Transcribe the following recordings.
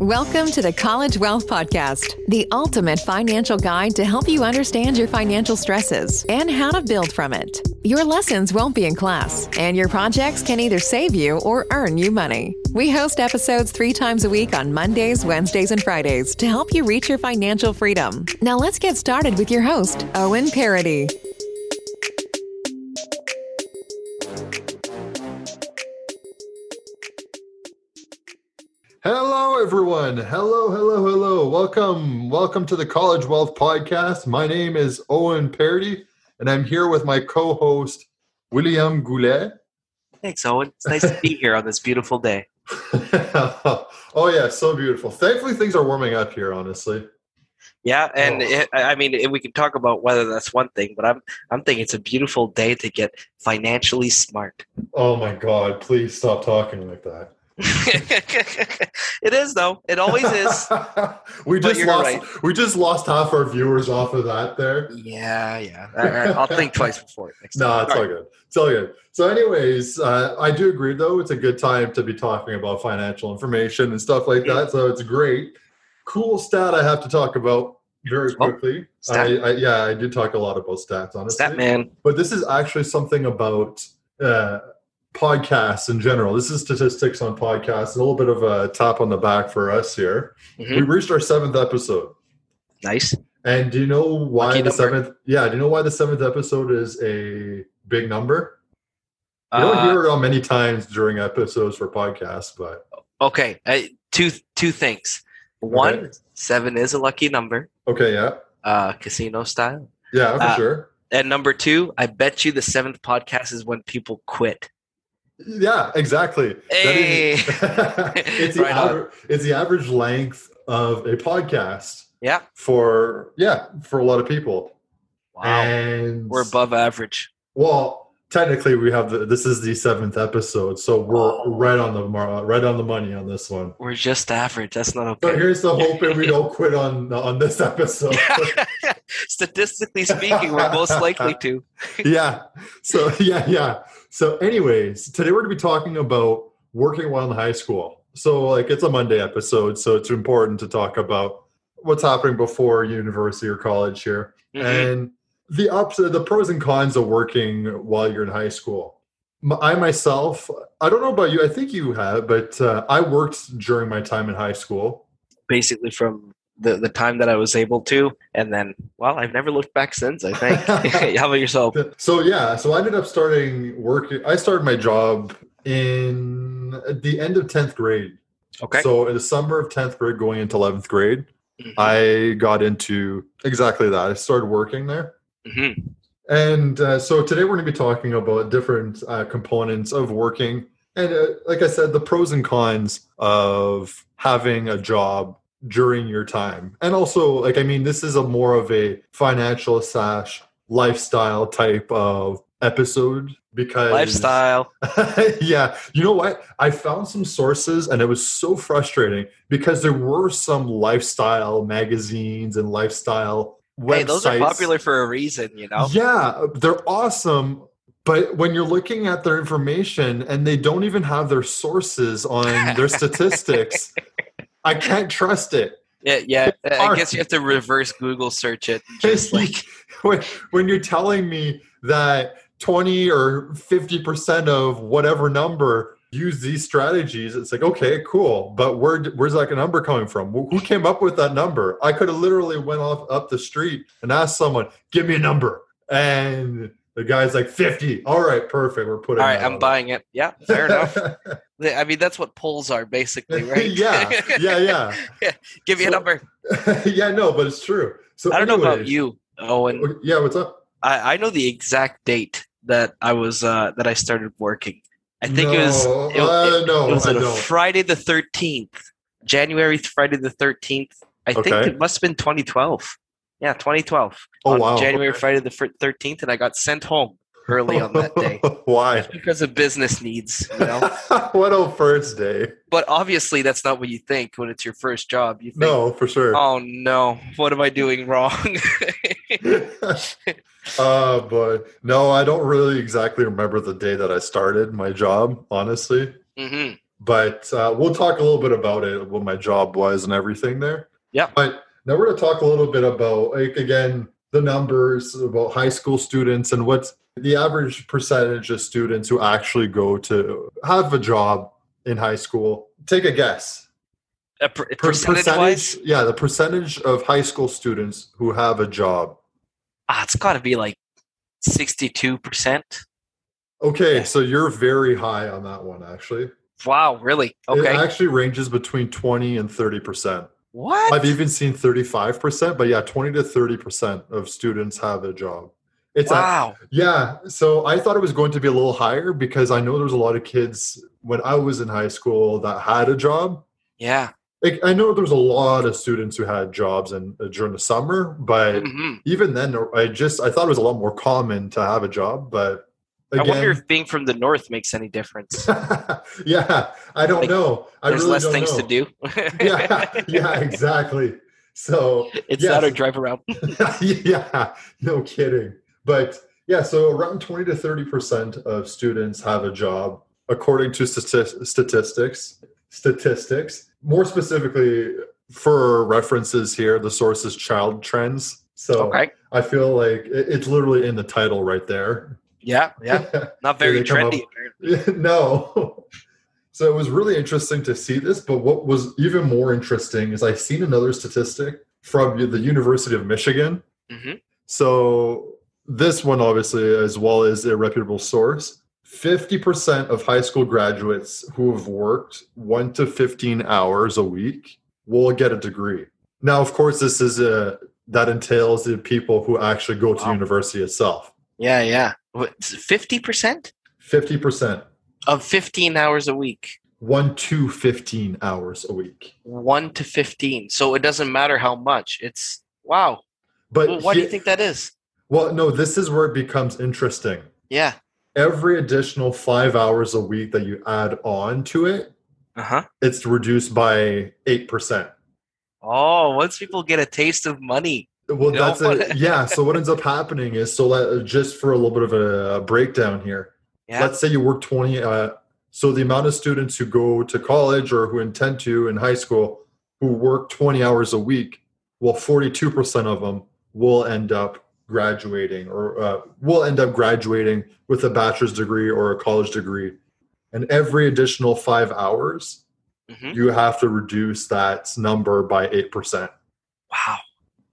Welcome to the College Wealth Podcast, the ultimate financial guide to help you understand your financial stresses and how to build from it. Your lessons won't be in class, and your projects can either save you or earn you money. We host episodes 3 times a week on Mondays, Wednesdays, and Fridays to help you reach your financial freedom. Now let's get started with your host, Owen Paradis. Hello, everyone. Hello. Welcome to the College Wealth Podcast. My name is Owen Paradis, and I'm here with my co-host, William Goulet. Thanks, Owen. It's nice to be here on this beautiful day. Oh, yeah, so beautiful. Thankfully, things are warming up here, honestly. Yeah, and we can talk about whether that's one thing, but I'm thinking it's a beautiful day to get financially smart. Oh, my God. Please stop talking like that. It is, though. It always is. We just lost half our viewers off of that there. Yeah. All right, I'll think twice before it next time. No, it's all good. It's all good. So anyways, I do agree, though. It's a good time to be talking about financial information and stuff like that. So it's great. Cool stat I have to talk about very quickly. I do talk a lot about stats, honestly. Stat man. But this is actually something about... podcasts in general. This is statistics on podcasts. A little bit of a tap on the back for us here. Mm-hmm. We reached our 7th episode. Nice. And do you know why do you know why the 7th episode is a big number? You don't hear it all many times during episodes for podcasts, but okay. Two things. One, okay. 7 is a lucky number. Okay, yeah. Casino style. Yeah, for sure. And number 2, I bet you the 7th podcast is when people quit. Yeah, exactly. Hey. It's the average length of a podcast. Yeah. For a lot of people. Wow. And we're above average. Well, technically, we have this is the 7th episode, so we're right on the money on this one. We're just average. That's not okay. But here's the hope that we don't quit on this episode. Statistically speaking, we're most likely to. So anyways, today we're going to be talking about working while in high school. So like it's a Monday episode, so it's important to talk about what's happening before university or college here. Mm-hmm. And the pros and cons of working while you're in high school. I myself, I don't know about you, I think you have, but I worked during my time in high school. Basically from the time that I was able to, and then, well, I've never looked back since, I think. How about yourself? So I ended up started my job at the end of 10th grade. Okay. So in the summer of 10th grade going into 11th grade, mm-hmm. I got into exactly that. I started working there. Mm-hmm. And so today we're going to be talking about different components of working. And like I said, the pros and cons of having a job during your time. And also, this is more of a financial / lifestyle type of episode because... Lifestyle. Yeah. You know what? I found some sources and it was so frustrating because there were some lifestyle magazines and lifestyle websites. Hey, those are popular for a reason, you know? Yeah. They're awesome. But when you're looking at their information and they don't even have their sources on their statistics... I can't trust it. Yeah. I guess you have to reverse Google search it. Just like when you're telling me that 20 or 50% of whatever number use these strategies, it's like, okay, cool. But where's that number coming from? Who came up with that number? I could have literally went up the street and asked someone, give me a number. And the guy's like 50. All right, perfect. We're putting. All right, I'm buying it. Yeah, fair enough. I mean, that's what polls are basically, right? Yeah. Give me a number. Yeah, no, but it's true. So I don't know about you, Owen. Yeah, what's up? I know the exact date that I was that I started working. I think it was Friday the 13th, Friday the 13th. I think it must have been 2012. Yeah, 2012. Oh, wow. Friday the 13th, and I got sent home early on that day. Why? Because of business needs, you know? What a first day. But obviously, that's not what you think when it's your first job. You think, no, for sure. Oh, no. What am I doing wrong? But no, I don't really exactly remember the day that I started my job, honestly. Mm-hmm. But we'll talk a little bit about it, what my job was and everything there. Yeah. But now we're going to talk a little bit about, like, again, the numbers about high school students and what's the average percentage of students who actually go to have a job in high school. Take a guess. Percentage-wise? Yeah, the percentage of high school students who have a job. It's got to be like 62%. Okay, yeah. So you're very high on that one, actually. Wow, really? Okay. It actually ranges between 20 and 30%. What? I've even seen 35%, but yeah, 20 to 30% of students have a job. Wow. So I thought it was going to be a little higher because I know there was a lot of kids when I was in high school that had a job. Yeah. Like, I know there was a lot of students who had jobs during the summer, but even then, I thought it was a lot more common to have a job, but... Again, I wonder if being from the north makes any difference. Yeah, I don't know. There's really less things to do. yeah, exactly. So it's not a drive around. Yeah, no kidding. But yeah, so around 20 to 30% of students have a job, according to statistics. More specifically, for references here, the source is Child Trends. So okay. I feel like it's literally in the title right there. Yeah. Not very trendy, apparently. No. So it was really interesting to see this, but what was even more interesting is I've seen another statistic from the University of Michigan. Mm-hmm. So this one, obviously, as well as a reputable source, 50% of high school graduates who have worked 1 to 15 hours a week will get a degree. Now, of course, this is that entails the people who actually go to university itself. Yeah. 50%? 50%. Of 15 hours a week. 1 to 15 hours a week. 1 to 15. So it doesn't matter how much. It's wow. But why do you think that is? Well, no, this is where it becomes interesting. Yeah. Every additional 5 hours a week that you add on to it, it's reduced by 8%. Oh, once people get a taste of money. Well, that's it. Yeah. So what ends up happening is, just for a little bit of a breakdown here, let's say you work 20. So the amount of students who go to college or who intend to in high school who work 20 hours a week, well, 42% of them will end up graduating with a bachelor's degree or a college degree. And every additional 5 hours, you have to reduce that number by 8%. Wow.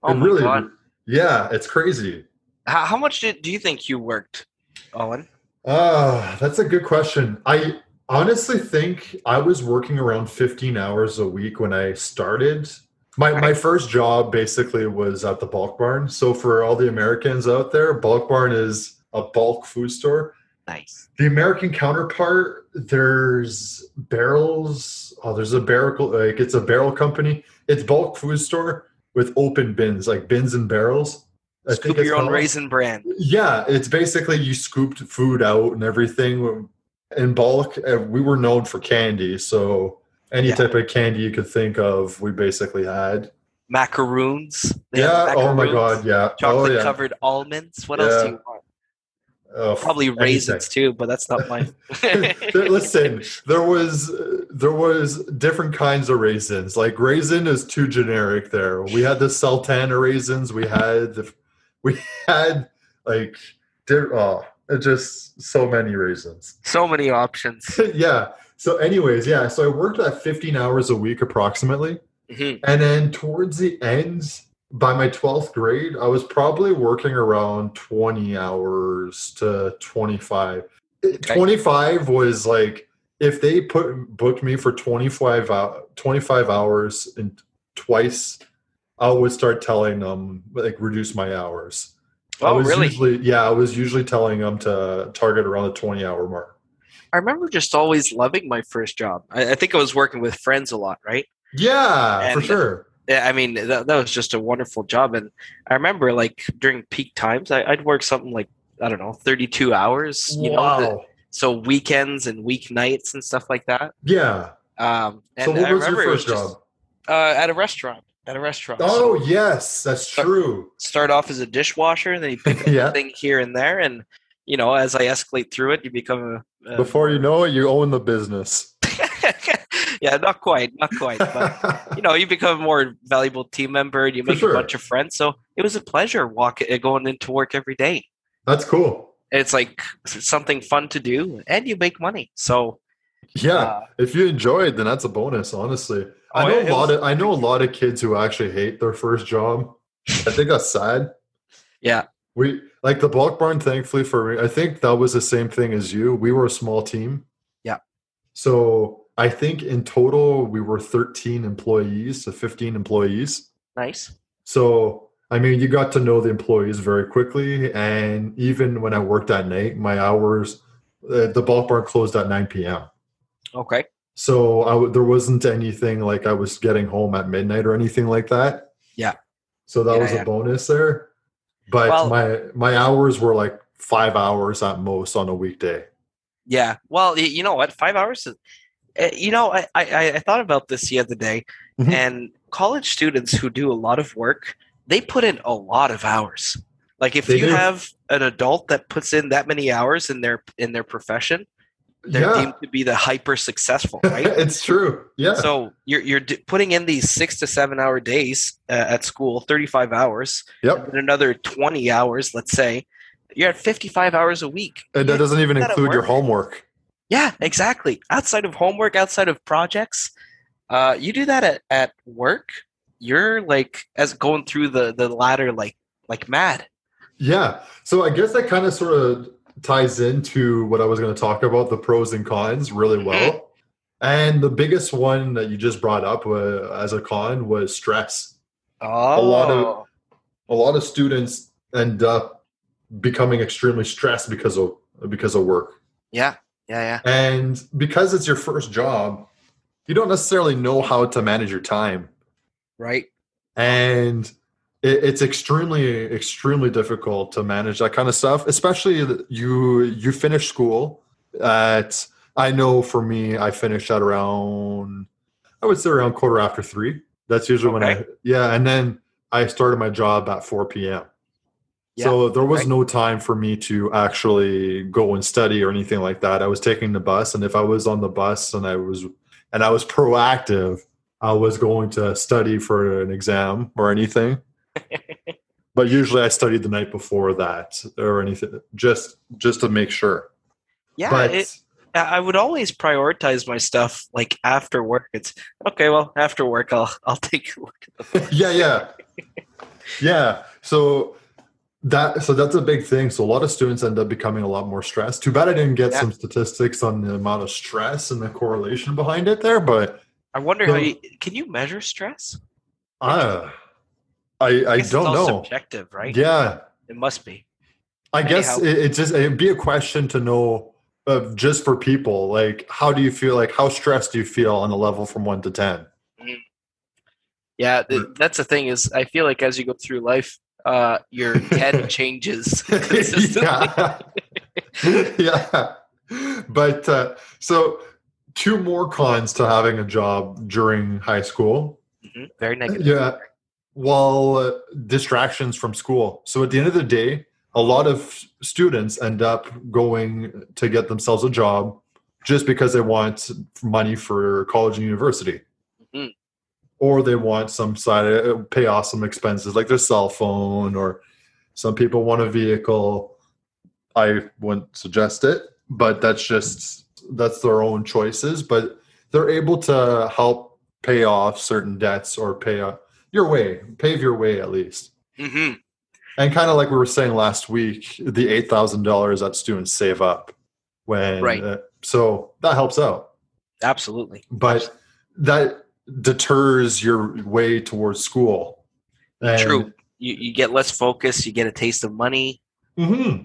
Oh my God. Yeah, it's crazy. How much do you think you worked, Owen? That's a good question. I honestly think I was working around 15 hours a week when I started. My first job basically was at the Bulk Barn. So for all the Americans out there, Bulk Barn is a bulk food store. Nice. The American counterpart, there's barrels. Oh, there's a barrel. Like, it's a barrel company. It's Bulk Food Store. With open bins, like bins and barrels. Scoop your own raisin bran. Yeah, it's basically you scooped food out and everything in bulk. We were known for candy, so any type of candy you could think of, we basically had. Macaroons. Oh my God, yeah. Chocolate-covered almonds. What else do you want? Probably raisins too, but that's not mine. Listen, there was different kinds of raisins. Like, raisin is too generic there. We had the sultana raisins. We had just so many raisins. So many options. Yeah. So anyways, yeah. So I worked at 15 hours a week approximately. Mm-hmm. And then towards the end, by my 12th grade, I was probably working around 20 hours to 25. Okay. 25 was like, if they booked me for 25 hours and twice, I would start telling them, like, reduce my hours. Oh, really? I was usually telling them to target around the 20-hour mark. I remember just always loving my first job. I think I was working with friends a lot, right? Yeah, for sure. I mean, that was just a wonderful job. And I remember, like, during peak times, I'd work something like, I don't know, 32 hours. You know, so weekends and weeknights and stuff like that. Yeah. And so what was your first job? At a restaurant. Oh, so yes, that's true. Start off as a dishwasher, and then you pick up thing here and there. And, you know, as I escalate through it, you become Before you know it, you own the business. Yeah, not quite. But you become a more valuable team member, and you make a bunch of friends. So it was a pleasure going into work every day. That's cool. It's like something fun to do, and you make money. So if you enjoyed, then that's a bonus. Honestly, I know a lot of kids who actually hate their first job. I think that's sad. Yeah. We like the Bulk Barn, thankfully for me, I think that was the same thing as you. We were a small team. Yeah. So I think in total we were 13 employees to 15 employees. Nice. So you got to know the employees very quickly, and even when I worked at night, my hours, the Bulk Barn closed at 9 p.m. Okay. So there wasn't anything like I was getting home at midnight or anything like that. Yeah. So that was a bonus there. But my hours were like 5 hours at most on a weekday. Yeah. Well, you know what? 5 hours? I thought about this the other day. Mm-hmm. And college students who do a lot of work, they put in a lot of hours. Like if you have an adult that puts in that many hours in their profession, they're deemed to be the hyper successful, right? It's true. Yeah. So you're putting in these 6 to 7 hour days at school, 35 hours. Yep. And another 20 hours, let's say, you're at 55 hours a week. And that doesn't even include your homework. Yeah, exactly. Outside of homework, outside of projects, you do that at work, you're like going through the ladder like mad. Yeah. So I guess that kind of sort of ties into what I was going to talk about, the pros and cons, really well. And the biggest one that you just brought up as a con was stress. Oh. A lot of students end up becoming extremely stressed because of work. Yeah. And because it's your first job, you don't necessarily know how to manage your time. Right. And it's extremely, extremely difficult to manage that kind of stuff, especially you finish school at, I know for me, I finished at around 3:15. That's usually when and then I started my job at 4 p.m. Yeah. So there was no time for me to actually go and study or anything like that. I was taking the bus, and if I was on the bus and I was proactive, I was going to study for an exam or anything. But usually I studied the night before that or anything, just to make sure. Yeah, but I would always prioritize my stuff like after work. It's okay. Well, after work, I'll take a look at the. Yeah. So that's a big thing. So a lot of students end up becoming a lot more stressed. Too bad I didn't get some statistics on the amount of stress and the correlation behind it there, but I wonder can you measure stress? I don't know. It's all subjective, right? Yeah. It must be. I guess it'd be a question to know just for people. Like, how do you feel? Like, how stressed do you feel on a level from 1 to 10? Yeah, that's the thing is I feel like as you go through life, your 10 changes consistently. Yeah. But so two more cons to having a job during high school. Mm-hmm. Very negative. Yeah. Well, distractions from school. So at the end of the day, a lot of students end up going to get themselves a job just because they want money for college and university. Mm-hmm. Or they want some side, pay off some expenses like their cell phone, or some people want a vehicle. I wouldn't suggest it, but that's their own choices. But they're able to help pay off certain debts or pave your way at least. Mm-hmm. And kind of like we were saying last week, the $8,000 that students save up when, so that helps out. Absolutely. But that deters your way towards school. And true. You get less focus. You get a taste of money. Mm-hmm.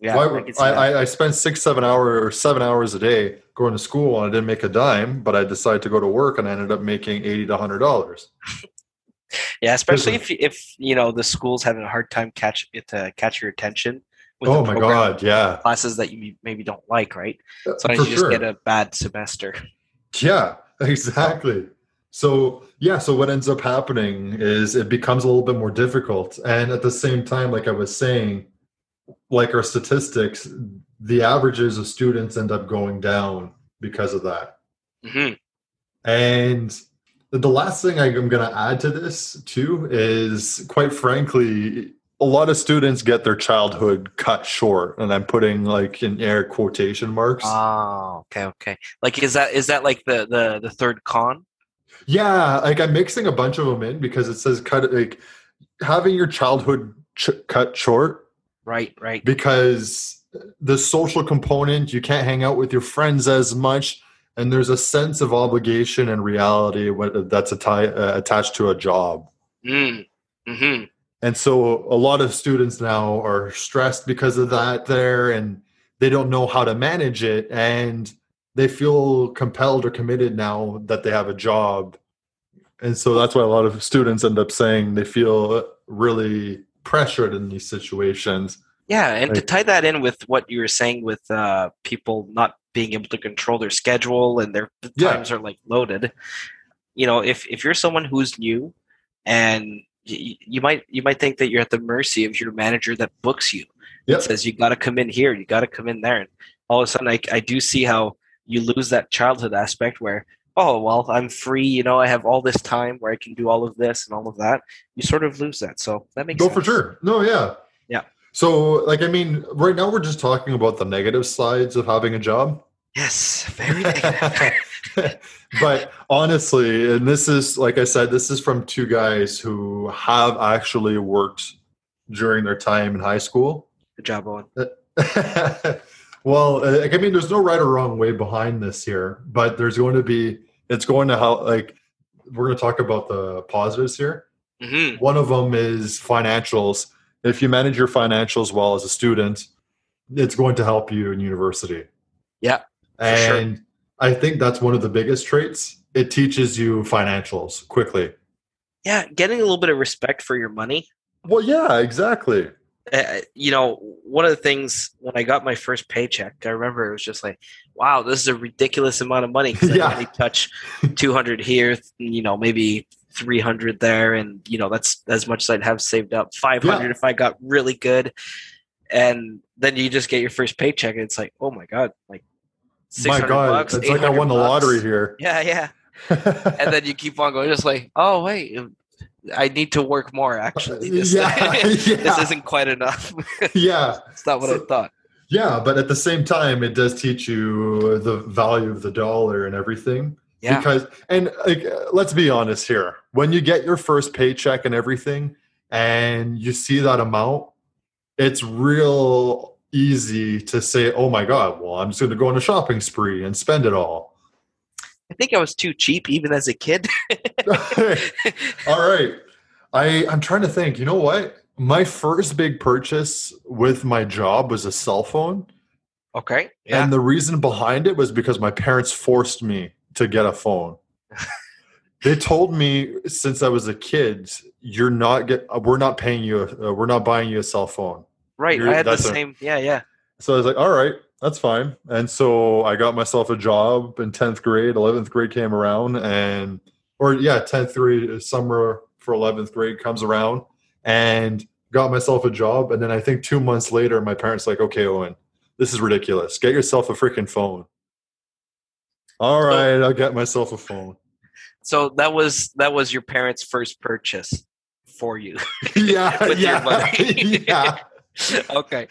Yeah. Well, I spent 7 hours a day going to school, and I didn't make a dime, but I decided to go to work, and I ended up making $80 to $100. Yeah, especially if the school's having a hard time catch your attention. With oh my God! Yeah, classes that you maybe don't like, right? Sometimes you just get a bad semester. Yeah, exactly. So what ends up happening is it becomes a little bit more difficult, and at the same time, like I was saying, like our statistics, the averages of students end up going down because of that. Mm-hmm. And the last thing I'm going to add to this too is, quite frankly, a lot of students get their childhood cut short, and I'm putting like in air quotation marks. Oh, okay. Like, is that like the third con? Yeah, like I'm mixing a bunch of them in because it says cut, like having your childhood cut short. Right. Because the social component, you can't hang out with your friends as much. And there's a sense of obligation and reality that's attached to a job. Mm-hmm. And so a lot of students now are stressed because of that there, and they don't know how to manage it. And they feel compelled or committed now that they have a job. And so that's why a lot of students end up saying they feel really pressured in these situations. Yeah, and like, to tie that in with what you were saying with people not being able to control their schedule and their times are like loaded. You know, if you're someone who's new, and you might think that you're at the mercy of your manager that books you. Yep. It says you got to come in here, you got to come in there, and all of a sudden I do see how you lose that childhood aspect where, oh, well, I'm free, you know, I have all this time where I can do all of this and all of that. You sort of lose that. So that makes sense. No, for sure. No, yeah. Yeah. So, like, I mean, right now we're just talking about the negative sides of having a job. Yes, very negative. But honestly, and this is, like I said, this is from two guys who have actually worked during their time in high school. Good job, Owen. Well, I mean, there's no right or wrong way behind this here, but we're going to talk about the positives here. Mm-hmm. One of them is financials. If you manage your financials well as a student, it's going to help you in university. Yeah. And sure. I think that's one of the biggest traits. It teaches you financials quickly. Yeah. Getting a little bit of respect for your money. Well, yeah, exactly. You know, one of the things when I got my first paycheck, I remember it was just like, wow, this is a ridiculous amount of money. Cause I only touch 200 here, you know, maybe 300 there. And, you know, that's as much as I'd have saved up, 500 if I got really good. And then you just get your first paycheck and it's like, oh my God, like $600. It's like I won the lottery here. Yeah. And then you keep on going, just like, oh, wait, I need to work more, actually. This isn't quite enough. Yeah. It's not what I thought. Yeah, but at the same time, it does teach you the value of the dollar and everything. Yeah. Because, and like, let's be honest here. When you get your first paycheck and everything, and you see that amount, it's real easy to say, oh my God, well, I'm just going to go on a shopping spree and spend it all. I think I was too cheap even as a kid. All right. I'm trying to think, you know what? My first big purchase with my job was a cell phone. Okay. Yeah. And the reason behind it was because my parents forced me to get a phone. They told me since I was a kid, we're not buying you a cell phone. Right. I had the same. Yeah. So I was like, all right. That's fine. And so I got myself a job in 10th grade. 11th grade came around 10th grade, summer for 11th grade comes around, and got myself a job. And then I think 2 months later, my parents like, okay, Owen, this is ridiculous. Get yourself a freaking phone. All right. I'll get myself a phone. So that was your parents' first purchase for you. Yeah. With your money. Yeah. Okay.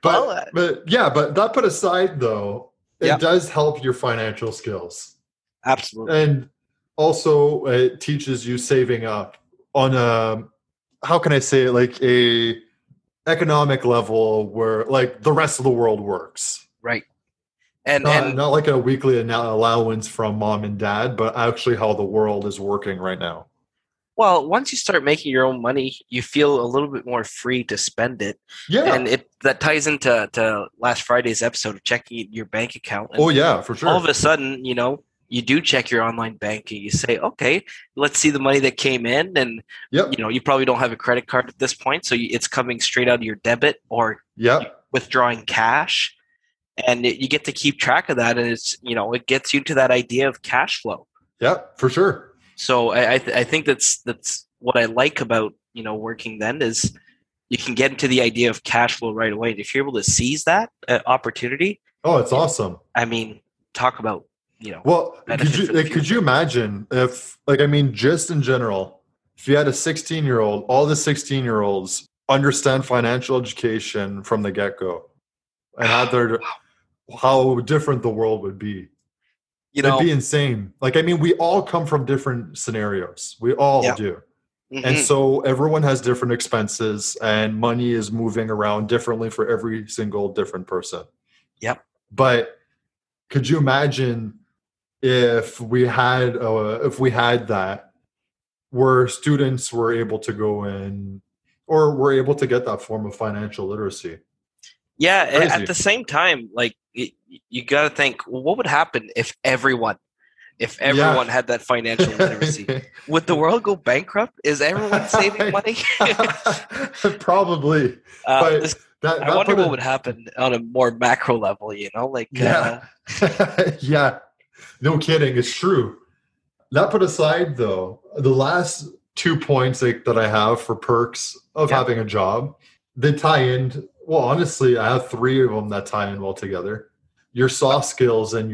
But that put aside though, it does help your financial skills. Absolutely. And also it teaches you saving up on a economic level where like the rest of the world works. Right. And not like a weekly allowance from mom and dad, but actually how the world is working right now. Well, once you start making your own money, you feel a little bit more free to spend it. Yeah. And that ties into last Friday's episode of checking your bank account. And oh, yeah, for sure. All of a sudden, you know, you do check your online banking. You say, okay, let's see the money that came in. And, you know, you probably don't have a credit card at this point. So it's coming straight out of your debit or withdrawing cash. And you get to keep track of that. And it's, you know, it gets you to that idea of cash flow. Yeah, for sure. So I think that's what I like about, you know, working then is you can get into the idea of cash flow right away. And if you're able to seize that opportunity. Oh, it's awesome. I mean, talk about you know. Well, could you imagine if, like, I mean, just in general, if you had a 16-year-old, all the 16-year-olds understand financial education from the get-go, and how different the world would be. You know, it'd be insane. Like, I mean, we all come from different scenarios. We all do. Mm-hmm. And so everyone has different expenses, and money is moving around differently for every single different person. Yep. But could you imagine if we had that, where students were able to go in, or were able to get that form of financial literacy? Yeah. Crazy. At the same time, like, you got to think, well, what would happen if everyone had that financial literacy? Would the world go bankrupt? Is everyone saving money? Probably. I wonder what would happen on a more macro level, you know? Like, yeah. Yeah. No kidding. It's true. That put aside, though, the last 2 points that I have for perks of having a job, they tie in. Well, honestly, I have 3 of them that tie in well together. Your soft skills and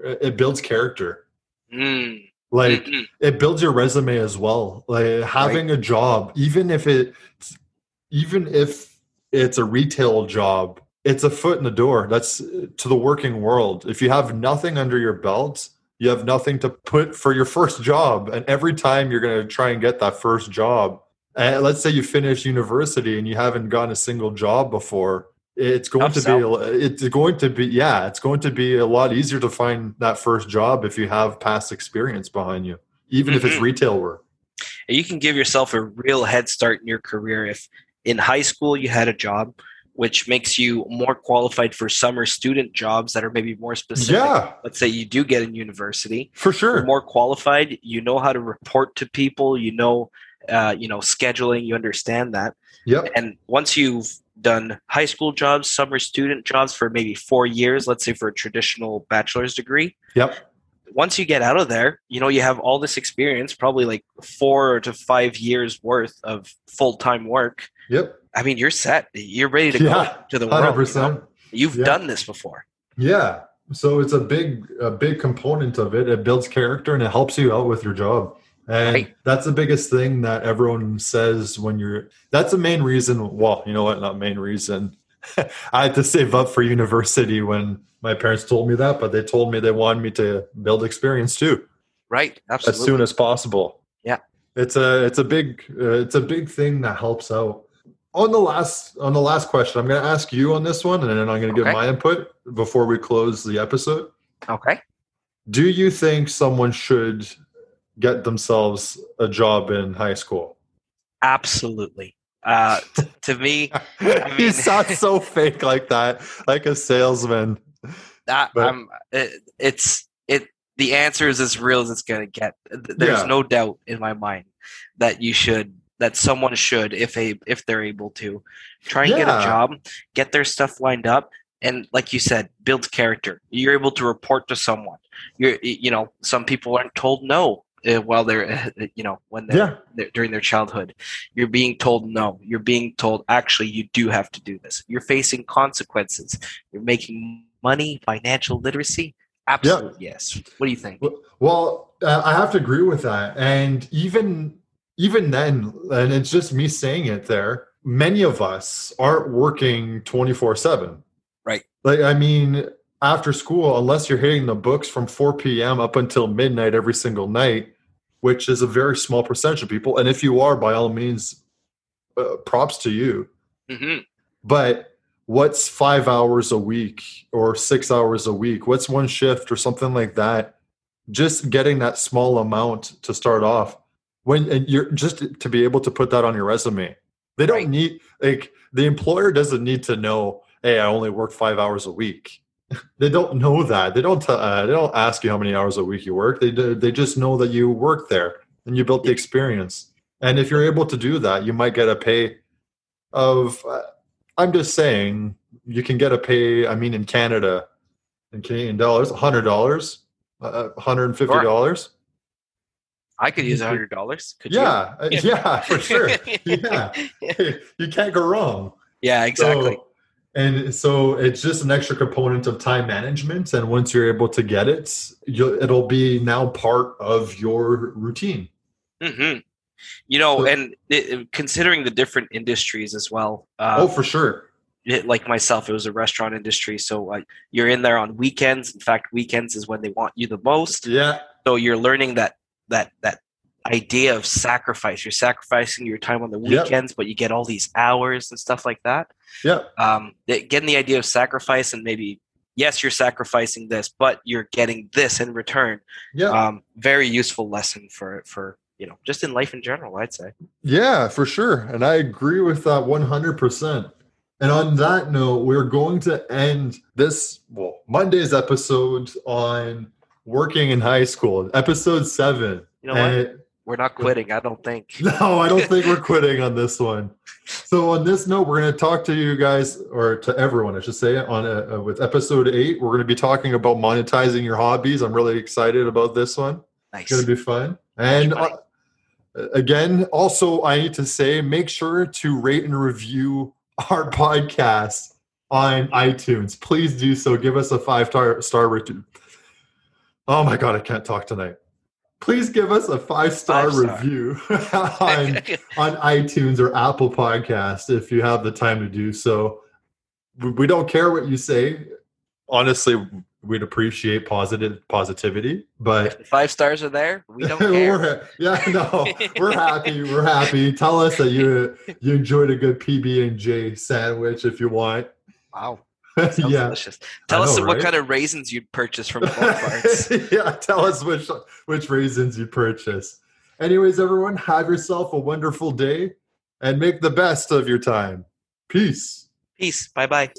it builds character. Mm. Like, mm-hmm. It builds your resume as well. Like, having a job, even if it's a retail job, it's a foot in the door. That's to the working world. If you have nothing under your belt, you have nothing to put for your first job. And every time you're going to try and get that first job, and let's say you finish university and you haven't gotten a single job before, it's going to be a lot easier to find that first job if you have past experience behind you, even if it's retail work. And you can give yourself a real head start in your career if in high school you had a job, which makes you more qualified for summer student jobs that are maybe more specific. Yeah. Let's say you do get in university. For sure. You're more qualified. You know how to report to people. You know, scheduling, you understand that. Yep. And once you've done high school jobs, summer student jobs for maybe 4 years, let's say for a traditional bachelor's degree. Yep. Once you get out of there, you know, you have all this experience, probably like 4 to 5 years worth of full-time work. Yep. I mean, you're set. You're ready to go to the world. 100%. You know? You've done this before. Yeah. So it's a big component of it. It builds character and it helps you out with your job. And that's the biggest thing that everyone says that's the main reason. Well, you know what? Not main reason. I had to save up for university when my parents told me that, but they told me they wanted me to build experience too. Right. Absolutely. As soon as possible. Yeah. It's a big thing that helps out. On the last question, I'm going to ask you on this one, and then I'm going to give my input before we close the episode. Okay. Do you think someone should get themselves a job in high school? Absolutely. To me, I mean, you sound so fake like that, like a salesman. The answer is as real as it's going to get. There's no doubt in my mind that someone should, if they're able to, try and get a job, get their stuff lined up. And like you said, builds character. You're able to report to someone. Some people aren't told no while they're, when they're during their childhood. You're being told no. You're being told, actually, you do have to do this. You're facing consequences. You're making money, financial literacy. Absolutely, yes. What do you think? Well, I have to agree with that. And even then, and it's just me saying it there, many of us aren't working 24/7. Right. Like, I mean, after school, unless you're hitting the books from 4 p.m. up until midnight every single night, which is a very small percentage of people. And if you are, by all means, props to you. Mm-hmm. But what's 5 hours a week or 6 hours a week? What's one shift or something like that? Just getting that small amount to start off and you're just to be able to put that on your resume. They don't need, like, the employer doesn't need to know, hey, I only work 5 hours a week. They don't know that. They don't. They don't ask you how many hours a week you work. They just know that you work there and you built the experience. And if you're able to do that, you might get a pay of. I'm just saying, you can get a pay. I mean, in Canada, in Canadian dollars, $100, $150. Sure. I could use $100. Could you? Yeah, for sure. Yeah, you can't go wrong. Yeah, exactly. So, And so it's just an extra component of time management. And once you're able to get it, it'll be now part of your routine. Mm-hmm. You know, so, and considering the different industries as well. Oh, for sure. Like myself, it was a restaurant industry. So you're in there on weekends. In fact, weekends is when they want you the most. Yeah. So you're learning that idea of sacrifice. You're sacrificing your time on the weekends, but you get all these hours and stuff like that. Yeah. Getting the idea of sacrifice, and maybe, yes, you're sacrificing this, but you're getting this in return. Yeah. Very useful lesson for just in life in general, I'd say. Yeah, for sure. And I agree with that 100%. And on that note, we're going to end this, Monday's episode on working in high school, episode 7. You know what? We're not quitting, I don't think. No, I don't think we're quitting on this one. So on this note, we're going to talk to you guys, or to everyone, I should say, with episode 8. We're going to be talking about monetizing your hobbies. I'm really excited about this one. Nice. It's going to be fun. And again, also I need to say, make sure to rate and review our podcast on iTunes. Please do so. Give us a 5-star review. Oh my God, I can't talk tonight. Please give us a 5-star review on iTunes or Apple Podcast if you have the time to do so. We don't care what you say. Honestly, we'd appreciate positivity. But if the 5 stars are there, we don't care. We're happy. We're happy. Tell us that you enjoyed a good PB&J sandwich if you want. Wow. Sounds delicious. Tell us what kind of raisins you'd purchase from Bulk Barn. Tell us which raisins you purchase. Anyways, everyone, have yourself a wonderful day and make the best of your time. Peace. Peace. Bye-bye.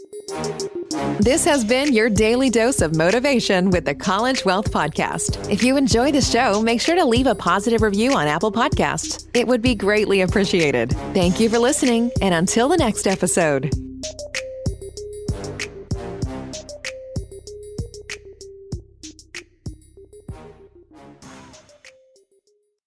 This has been your daily dose of motivation with the College Wealth Podcast. If you enjoy the show, make sure to leave a positive review on Apple Podcasts. It would be greatly appreciated. Thank you for listening, and until the next episode.